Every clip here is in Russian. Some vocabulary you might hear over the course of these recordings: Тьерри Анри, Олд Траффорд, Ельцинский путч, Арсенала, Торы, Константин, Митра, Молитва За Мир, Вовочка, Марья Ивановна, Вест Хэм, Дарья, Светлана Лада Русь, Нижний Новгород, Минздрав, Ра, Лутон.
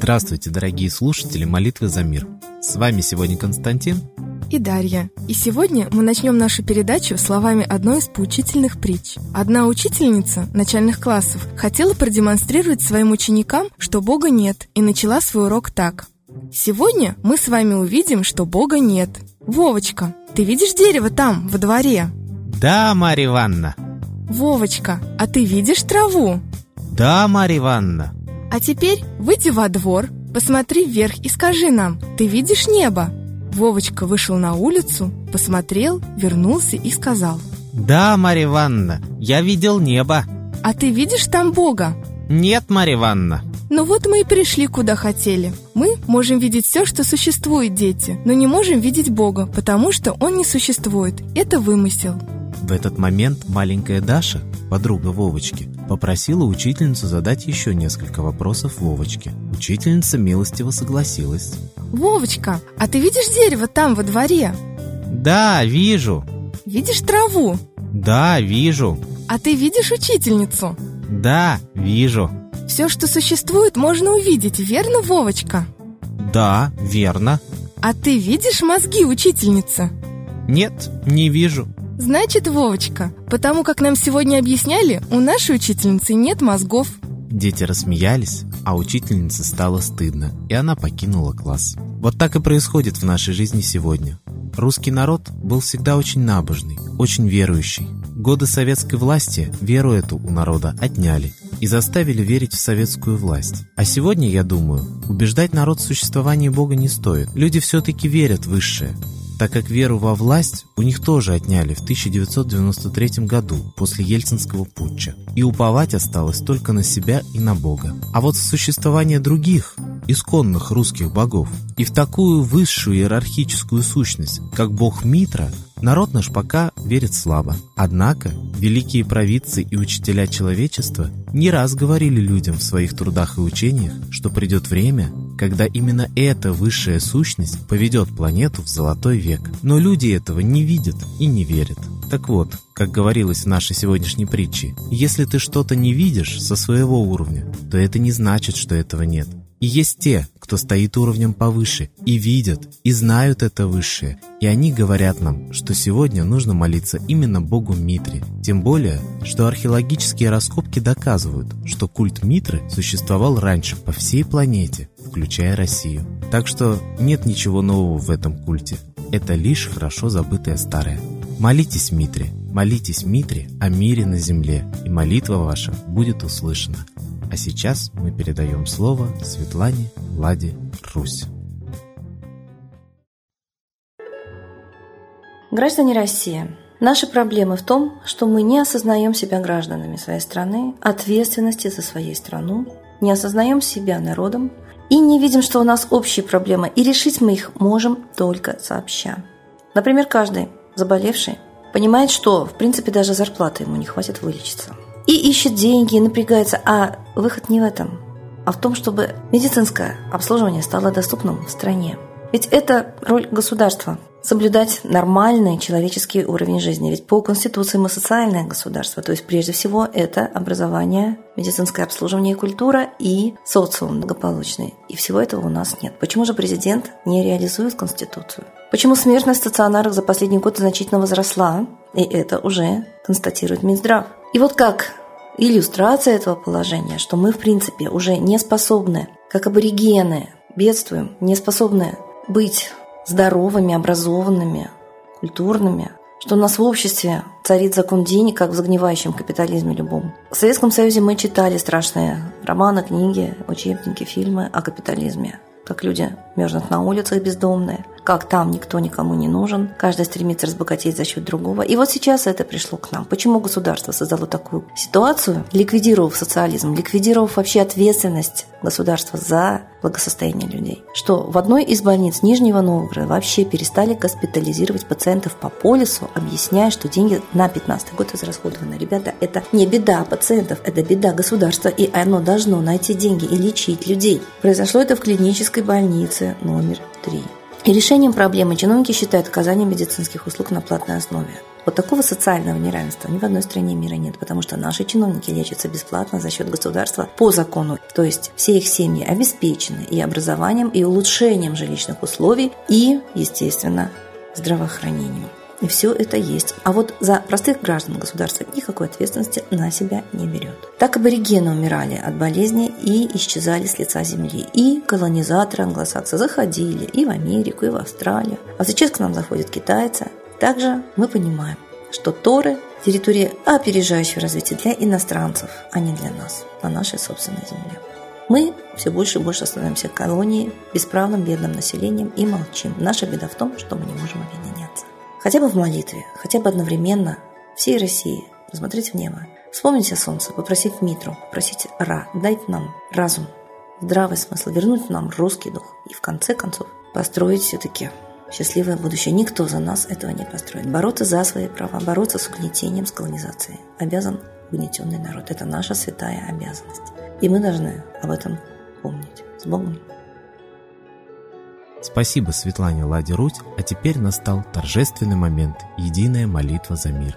Здравствуйте, дорогие слушатели «Молитвы за мир». С вами сегодня Константин и Дарья. И сегодня мы начнем нашу передачу словами одной из поучительных притч. Одна учительница начальных классов хотела продемонстрировать своим ученикам, что Бога нет, и начала свой урок так. Сегодня мы с вами увидим, что Бога нет. Вовочка, ты видишь дерево там, во дворе? Да, Марья Ивановна. Вовочка, а ты видишь траву? Да, Марья Ивановна. А теперь выйди во двор, посмотри вверх и скажи нам, ты видишь небо? Вовочка вышел на улицу, посмотрел, вернулся и сказал: «Да, Марья Ивановна, я видел небо». «А ты видишь там Бога?» «Нет, Марья Ивановна». «Ну вот мы и пришли, куда хотели. Мы можем видеть все, что существует, дети, но не можем видеть Бога, потому что Он не существует. Это вымысел». В этот момент маленькая Даша, подруга Вовочки, попросила учительницу задать еще несколько вопросов Вовочке. Учительница милостиво согласилась. «Вовочка, а ты видишь дерево там, во дворе?» «Да, вижу». «Видишь траву?» «Да, вижу». «А ты видишь учительницу?» «Да, вижу». «Все, что существует, можно увидеть, верно, Вовочка?» «Да, верно». «А ты видишь мозги учительницы?» «Нет, не вижу». «Значит, Вовочка, потому как нам сегодня объясняли, у нашей учительницы нет мозгов». Дети рассмеялись, а учительнице стало стыдно, и она покинула класс. Вот так и происходит в нашей жизни сегодня. Русский народ был всегда очень набожный, очень верующий. Годы советской власти веру эту у народа отняли и заставили верить в советскую власть. А сегодня, я думаю, убеждать народ в существовании Бога не стоит. Люди все-таки верят в высшее, так как веру во власть у них тоже отняли в 1993 году после Ельцинского путча, и уповать осталось только на себя и на Бога. А вот в существование других, исконных русских богов, и в такую высшую иерархическую сущность, как бог Митра, народ наш пока верит слабо. Однако великие провидцы и учителя человечества не раз говорили людям в своих трудах и учениях, что придет время, когда именно эта высшая сущность поведет планету в золотой век. Но люди этого не видят и не верят. Так вот, как говорилось в нашей сегодняшней притче, если ты что-то не видишь со своего уровня, то это не значит, что этого нет. И есть те, кто стоит уровнем повыше, и видят, и знают это высшее, и они говорят нам, что сегодня нужно молиться именно богу Митре. Тем более, что археологические раскопки доказывают, что культ Митры существовал раньше по всей планете, включая Россию. Так что нет ничего нового в этом культе, это лишь хорошо забытое старое. Молитесь Митре о мире на земле, и молитва ваша будет услышана. А сейчас мы передаем слово Светлане Ладе Русь. Граждане России, наша проблема в том, что мы не осознаем себя гражданами своей страны, ответственности за свою страну, не осознаем себя народом и не видим, что у нас общие проблемы, и решить мы их можем только сообща. Например, каждый заболевший понимает, что, в принципе, даже зарплаты ему не хватит вылечиться. И ищет деньги, и напрягается, а выход не в этом, а в том, чтобы медицинское обслуживание стало доступным в стране. Ведь это роль государства – соблюдать нормальный человеческий уровень жизни. Ведь по Конституции мы социальное государство, то есть прежде всего это образование, медицинское обслуживание, культура и социум благополучный. И всего этого у нас нет. Почему же президент не реализует Конституцию? Почему смертность в стационарах за последний год значительно возросла? И это уже констатирует Минздрав. И вот как иллюстрация этого положения, что мы, в принципе, уже не способны, как аборигены, бедствуем, не способны быть здоровыми, образованными, культурными, что у нас в обществе царит закон денег, как в загнивающем капитализме любом. В Советском Союзе мы читали страшные романы, книги, учебники, фильмы о капитализме, как люди мерзнут на улицах бездомные, как там никто никому не нужен, каждый стремится разбогатеть за счет другого. И вот сейчас это пришло к нам. Почему государство создало такую ситуацию, ликвидировав социализм, ликвидировав вообще ответственность государства за благосостояние людей? Что в одной из больниц Нижнего Новгорода вообще перестали госпитализировать пациентов по полису, объясняя, что деньги на 15 год израсходованы. Ребята, это не беда пациентов, это беда государства, и оно должно найти деньги и лечить людей. Произошло это в клинической больнице номер 3. И И решением проблемы чиновники считают оказание медицинских услуг на платной основе. Вот такого социального неравенства ни в одной стране мира нет, потому что наши чиновники лечатся бесплатно за счет государства по закону. То есть все их семьи обеспечены и образованием, и улучшением жилищных условий, и, естественно, здравоохранением. И все это есть. А вот за простых граждан государство никакой ответственности на себя не берет. Так аборигены умирали от болезни и исчезали с лица земли. И колонизаторы англосаксы заходили и в Америку, и в Австралию. А сейчас к нам заходят китайцы. Также мы понимаем, что Торы – территория опережающего развития для иностранцев, а не для нас, на нашей собственной земле. Мы все больше и больше становимся колонией, бесправным бедным населением и молчим. Наша беда в том, что мы не можем объединяться. Хотя бы в молитве, хотя бы одновременно всей России посмотреть в небо, вспомнить о солнце, попросить Митру, попросить Ра, дать нам разум, здравый смысл, вернуть нам русский дух и в конце концов построить все-таки счастливое будущее. Никто за нас этого не построит. Бороться за свои права, бороться с угнетением, с колонизацией. Обязан угнетенный народ. Это наша святая обязанность. И мы должны об этом помнить. С Богом! Спасибо Светлане Ладе Русь, а теперь настал торжественный момент – единая молитва за мир.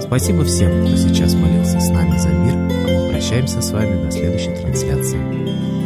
Спасибо всем, кто сейчас молился с нами за мир, а мы прощаемся с вами до следующей трансляции.